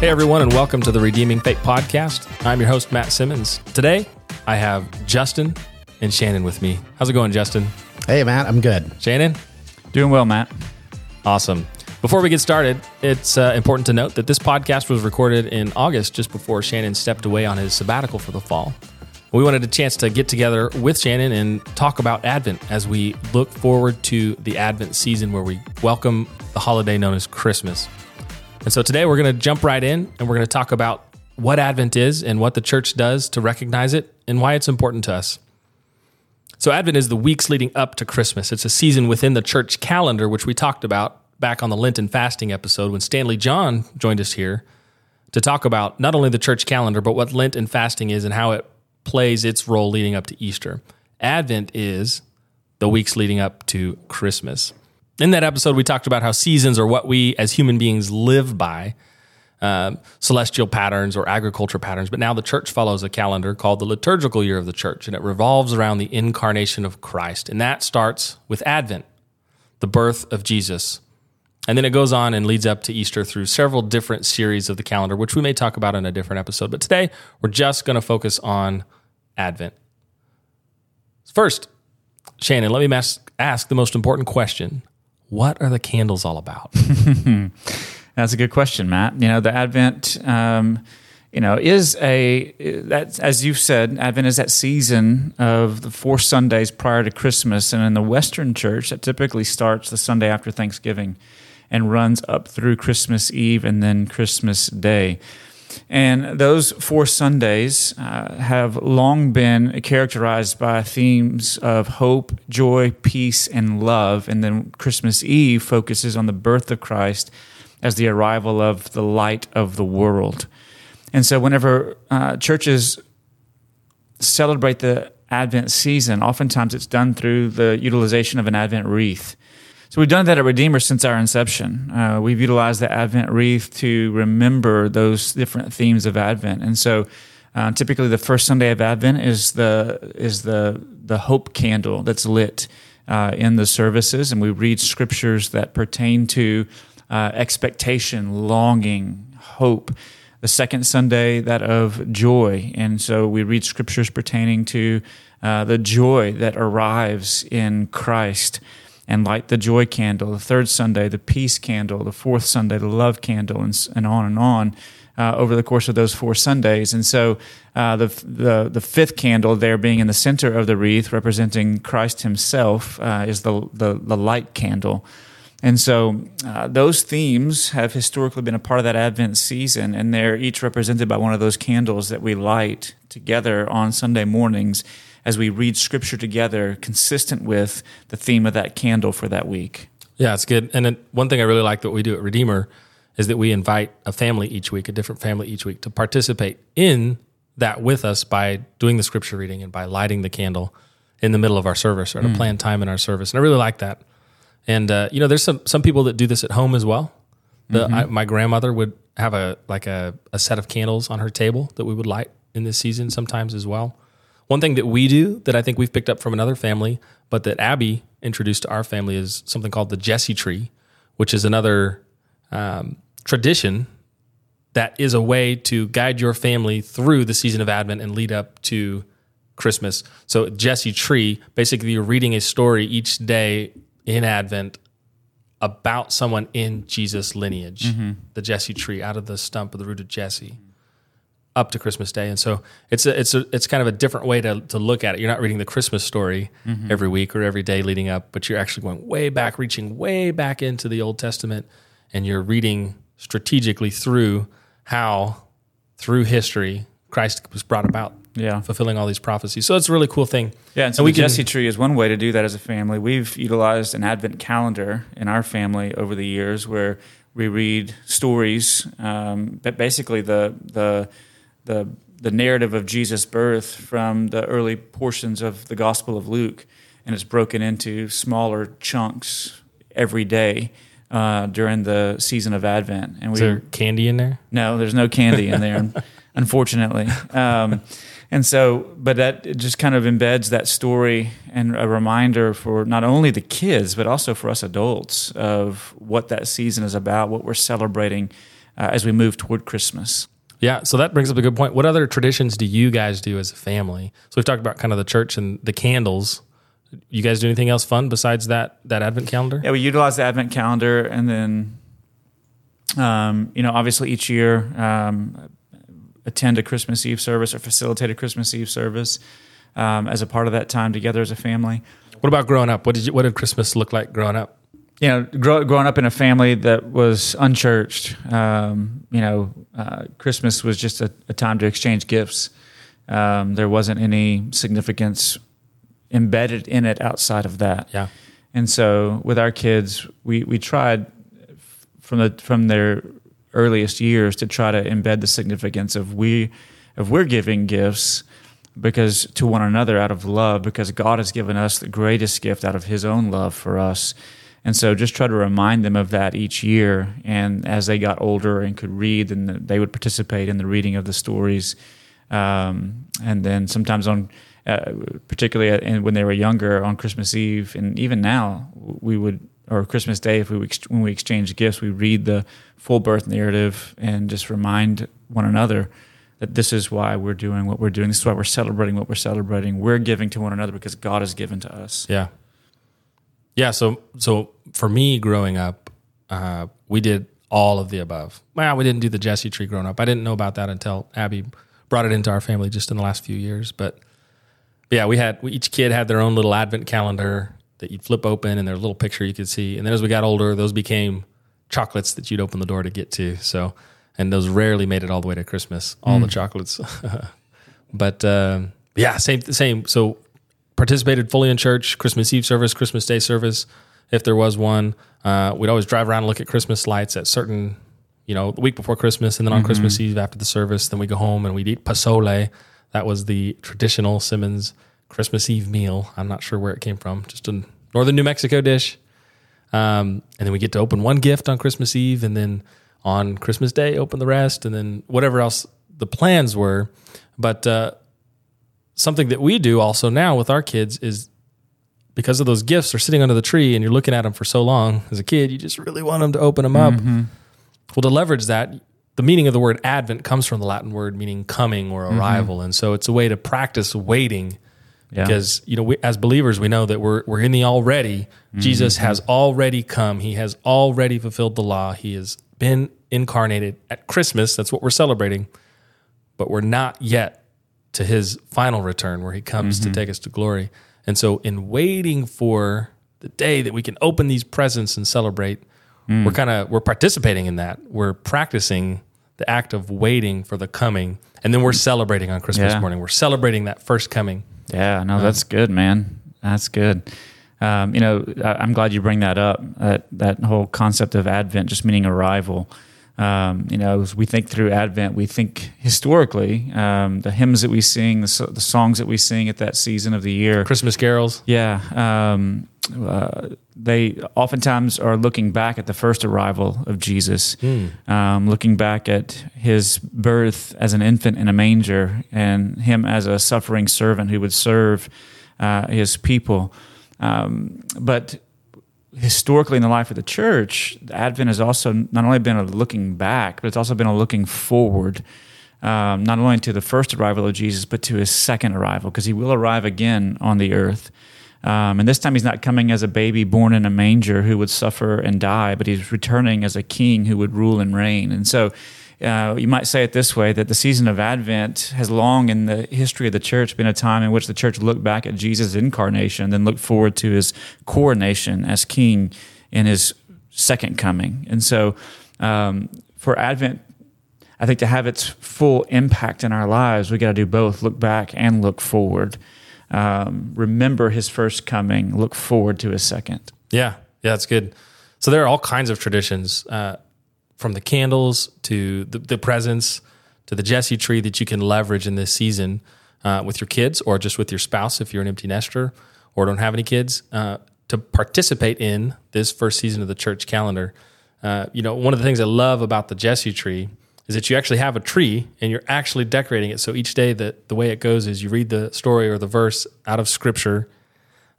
Hey everyone, and welcome to the Redeeming Faith Podcast. I'm your host, Matt Simmons. Today, I have Justin and Shannon with me. How's it going, Justin? Hey, Matt. I'm good. Shannon? Doing well, Matt. Awesome. Before we get started, it's important to note that this podcast was recorded in August, just before Shannon stepped away on his sabbatical for the fall. We wanted a chance to get together with Shannon and talk about Advent as we look forward to the Advent season where we welcome the holiday known as Christmas. And so today we're going to jump right in and we're going to talk about what Advent is and what the church does to recognize it and why it's important to us. So Advent is the weeks leading up to Christmas. It's a season within the church calendar, which we talked about back on the Lenten fasting episode when Stanley John joined us here to talk about not only the church calendar, but what Lent and fasting is and how it plays its role leading up to Easter. Advent is the weeks leading up to Christmas. In that episode, we talked about how seasons are what we as human beings live by, celestial patterns or agriculture patterns, but now the church follows a calendar called the liturgical year of the church, and it revolves around the incarnation of Christ, and that starts with Advent, the birth of Jesus, and then it goes on and leads up to Easter through several different series of the calendar, which we may talk about in a different episode, but today we're just going to focus on Advent. First, Shannon, let me ask the most important question. What are the candles all about? That's a good question, Matt. You know, the Advent, as you've said, Advent is that season of the 4 Sundays prior to Christmas. And in the Western church, that typically starts the Sunday after Thanksgiving and runs up through Christmas Eve and then Christmas Day. And those 4 Sundays have long been characterized by themes of hope, joy, peace, and love. And then Christmas Eve focuses on the birth of Christ as the arrival of the light of the world. And so whenever churches celebrate the Advent season, oftentimes it's done through the utilization of an Advent wreath. So we've done that at Redeemer since our inception. We've utilized the Advent wreath to remember those different themes of Advent. And so typically the first Sunday of Advent is the hope candle that's lit in the services, and we read scriptures that pertain to expectation, longing, hope. The second Sunday, that of joy, and so we read scriptures pertaining to the joy that arrives in Christ, and light the joy candle. The third Sunday, the peace candle. The fourth Sunday, the love candle, and on over the course of those 4 Sundays. And so the fifth candle there being in the center of the wreath, representing Christ himself, is the light candle. And so those themes have historically been a part of that Advent season, and they're each represented by one of those candles that we light together on Sunday mornings as we read Scripture together, consistent with the theme of that candle for that week. Yeah, it's good. And then one thing I really like that we do at Redeemer is that we invite a family each week, a different family each week, to participate in that with us by doing the Scripture reading and by lighting the candle in the middle of our service or at a planned time in our service. And I really like that. And there's some people that do this at home as well. My grandmother would have a set of candles on her table that we would light in this season sometimes as well. One thing that we do that I think we've picked up from another family, but that Abby introduced to our family, is something called the Jesse Tree, which is another tradition that is a way to guide your family through the season of Advent and lead up to Christmas. So Jesse Tree, basically you're reading a story each day in Advent about someone in Jesus' lineage, the Jesse Tree, out of the stump of the root of Jesse, up to Christmas Day. And so it's kind of a different way to look at it. You're not reading the Christmas story every week or every day leading up, but you're actually going way back, reaching way back into the Old Testament, and you're reading strategically through how, through history, Christ was brought about, fulfilling all these prophecies. So it's a really cool thing. Yeah, and so the Jesse Tree is one way to do that as a family. We've utilized an Advent calendar in our family over the years where we read stories, but basically the narrative of Jesus' birth from the early portions of the Gospel of Luke, and it's broken into smaller chunks every day during the season of Advent. And is there candy in there? No, there's no candy in there, unfortunately. But that just kind of embeds that story and a reminder for not only the kids, but also for us adults of what that season is about, what we're celebrating as we move toward Christmas. Yeah, so that brings up a good point. What other traditions do you guys do as a family? So we've talked about kind of the church and the candles. You guys do anything else fun besides that Advent calendar? Yeah, we utilize the Advent calendar, and then, obviously each year attend a Christmas Eve service or facilitate a Christmas Eve service as a part of that time together as a family. What about growing up? What did Christmas look like growing up? You know, growing up in a family that was unchurched, Christmas was just a time to exchange gifts. There wasn't any significance embedded in it outside of that. Yeah. And so with our kids, we tried from their earliest years to try to embed the significance of we're giving gifts because to one another out of love, because God has given us the greatest gift out of His own love for us. And so just try to remind them of that each year. And as they got older and could read, then they would participate in the reading of the stories. And then sometimes particularly when they were younger, on Christmas Eve, and even now, or Christmas Day, when we exchange gifts, we read the full birth narrative and just remind one another that this is why we're doing what we're doing. This is why we're celebrating what we're celebrating. We're giving to one another because God has given to us. Yeah. Yeah, so for me growing up, we did all of the above. Well, we didn't do the Jesse Tree growing up. I didn't know about that until Abby brought it into our family just in the last few years. But yeah, each kid had their own little Advent calendar that you'd flip open and there's a little picture you could see. And then as we got older, those became chocolates that you'd open the door to get to. So, and those rarely made it all the way to Christmas, all the chocolates. But same. So participated fully in church, Christmas Eve service, Christmas Day service, if there was one. We'd always drive around and look at Christmas lights at certain, the week before Christmas, and then on Christmas Eve after the service, then we go home and we'd eat pozole. That was the traditional Simmons Christmas Eve meal. I'm not sure where it came from, just a northern New Mexico dish. And then we get to open one gift on Christmas Eve, and then on Christmas Day open the rest, and then whatever else the plans were. But something that we do also now with our kids is, because of those gifts are sitting under the tree and you're looking at them for so long as a kid, you just really want them to open them up. Well, to leverage that, the meaning of the word Advent comes from the Latin word meaning coming or arrival. And so it's a way to practice waiting because, we, as believers, we know that we're in the already. Jesus has already come. He has already fulfilled the law. He has been incarnated at Christmas. That's what we're celebrating, but we're not yet to His final return where He comes to take us to glory. And so in waiting for the day that we can open these presents and celebrate, we're participating in that. We're practicing the act of waiting for the coming, and then we're celebrating on Christmas morning. We're celebrating that first coming. Yeah, no, that's good, man. That's good. I'm glad you bring that up, that whole concept of Advent just meaning arrival. As we think through Advent, we think historically, the hymns that we sing, the songs that we sing at that season of the year, Christmas carols. Yeah. They oftentimes are looking back at the first arrival of Jesus, looking back at His birth as an infant in a manger and Him as a suffering servant who would serve His people. But historically, in the life of the church, Advent has also not only been a looking back, but it's also been a looking forward, not only to the first arrival of Jesus, but to His second arrival, because He will arrive again on the earth. And this time He's not coming as a baby born in a manger who would suffer and die, but He's returning as a king who would rule and reign. And so you might say it this way, that the season of Advent has long in the history of the church been a time in which the church looked back at Jesus' incarnation, then looked forward to His coronation as king in His second coming. And so for Advent, I think to have its full impact in our lives, we got to do both, look back and look forward. Remember His first coming, look forward to His second. Yeah, that's good. So there are all kinds of traditions, from the candles to the presents to the Jesse Tree that you can leverage in this season with your kids or just with your spouse if you're an empty nester or don't have any kids, to participate in this first season of the church calendar. One of the things I love about the Jesse Tree is that you actually have a tree and you're actually decorating it. So each day the way it goes is you read the story or the verse out of Scripture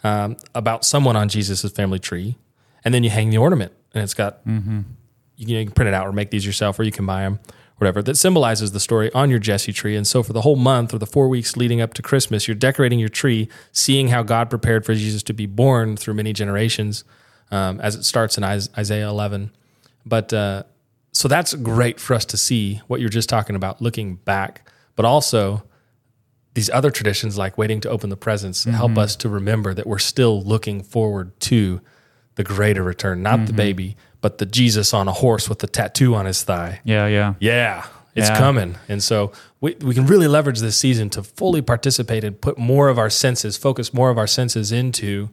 about someone on Jesus' family tree, and then you hang the ornament. And it's got you can print it out or make these yourself, or you can buy them, whatever, that symbolizes the story on your Jesse tree. And so for the whole month or the 4 weeks leading up to Christmas, you're decorating your tree, seeing how God prepared for Jesus to be born through many generations, as it starts in Isaiah 11. But so that's great for us to see what you're just talking about, looking back, but also these other traditions like waiting to open the presents help us to remember that we're still looking forward to the greater return, not the baby, but the Jesus on a horse with the tattoo on his thigh. Yeah. It's coming. And so we can really leverage this season to fully participate and put more of our senses, focus more of our senses into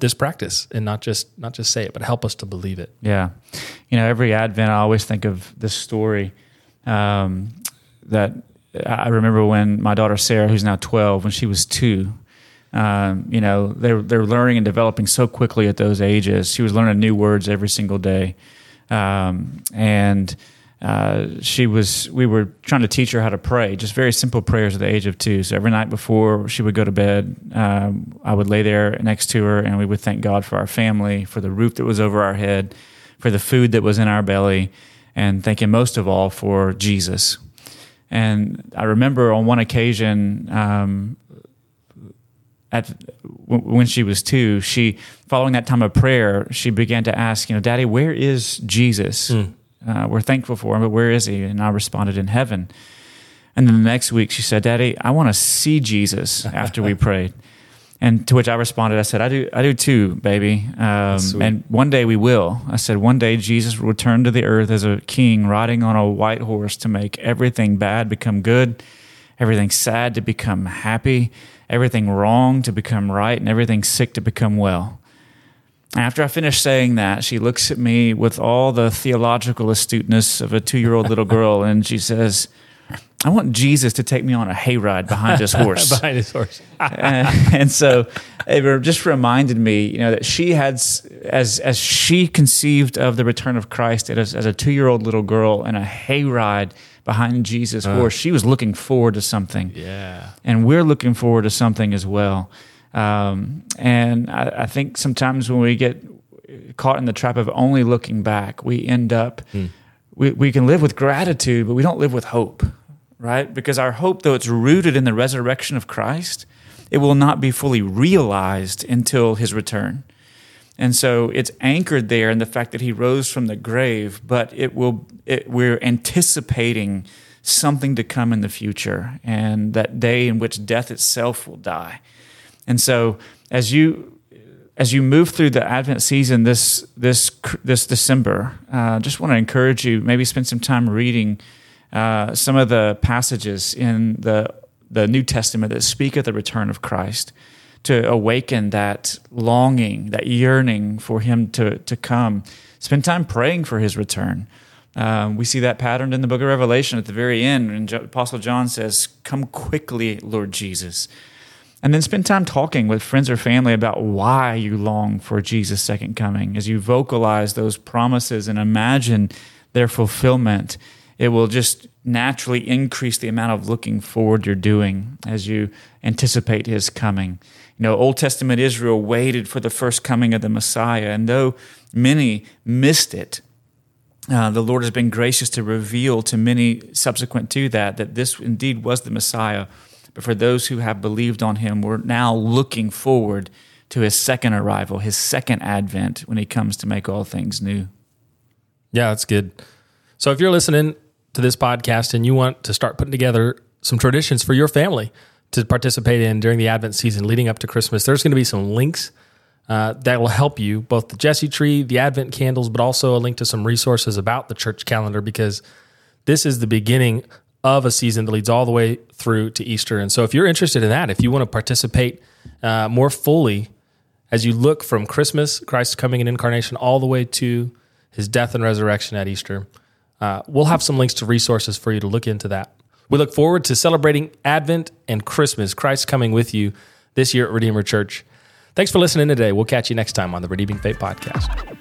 this practice and not just say it, but help us to believe it. Yeah. You know, every Advent, I always think of this story that I remember when my daughter Sarah, who's now 12, when she was 2, you know, they're learning and developing so quickly at those ages. She was learning new words every single day. We were trying to teach her how to pray, just very simple prayers at the age of 2. So every night before she would go to bed, I would lay there next to her and we would thank God for our family, for the roof that was over our head, for the food that was in our belly, and thank Him most of all for Jesus. And I remember on one occasion, when she was 2, she, following that time of prayer, she began to ask, you know, Daddy, where is Jesus? We're thankful for Him, but where is He? And I responded, in heaven. And then the next week she said, Daddy, I want to see Jesus after we prayed. And to which I responded, I said, I do too, baby. And one day we will. I said, one day Jesus will return to the earth as a king riding on a white horse to make everything bad become good, everything sad to become happy, everything wrong to become right, and everything sick to become well. After I finished saying that, she looks at me with all the theological astuteness of a 2-year-old little girl, and she says, I want Jesus to take me on a hayride behind his horse. Behind his horse. And so it just reminded me, you know, that she had, as she conceived of the return of Christ as a 2-year-old little girl and a hayride behind Jesus' horse, she was looking forward to something. Yeah. And we're looking forward to something as well. And I think sometimes when we get caught in the trap of only looking back, we end up, we can live with gratitude, but we don't live with hope. Right? Because our hope, though it's rooted in the resurrection of Christ, it will not be fully realized until His return. And so it's anchored there in the fact that He rose from the grave, but we're anticipating something to come in the future, and that day in which death itself will die. And so as you move through the Advent season this December, just want to encourage you, maybe spend some time reading some of the passages in the New Testament that speak of the return of Christ, to awaken that longing, that yearning for Him to come. Spend time praying for His return. We see that patterned in the book of Revelation at the very end, when Apostle John says, come quickly, Lord Jesus. And then spend time talking with friends or family about why you long for Jesus' second coming. As you vocalize those promises and imagine their fulfillment, it will just naturally increase the amount of looking forward you're doing as you anticipate His coming. You know, Old Testament Israel waited for the first coming of the Messiah, and though many missed it, the Lord has been gracious to reveal to many subsequent to that this indeed was the Messiah. But for those who have believed on Him, we're now looking forward to His second arrival, His second advent, when He comes to make all things new. Yeah, that's good. So if you're listening to this podcast and you want to start putting together some traditions for your family to participate in during the Advent season leading up to Christmas, there's going to be some links that will help you, both the Jesse tree, the Advent candles, but also a link to some resources about the church calendar, because this is the beginning of a season that leads all the way through to Easter. And so if you're interested in that, if you want to participate more fully as you look from Christmas, Christ's coming in incarnation, all the way to His death and resurrection at Easter, we'll have some links to resources for you to look into that. We look forward to celebrating Advent and Christmas, Christ coming with you this year at Redeemer Church. Thanks for listening today. We'll catch you next time on the Redeeming Faith Podcast.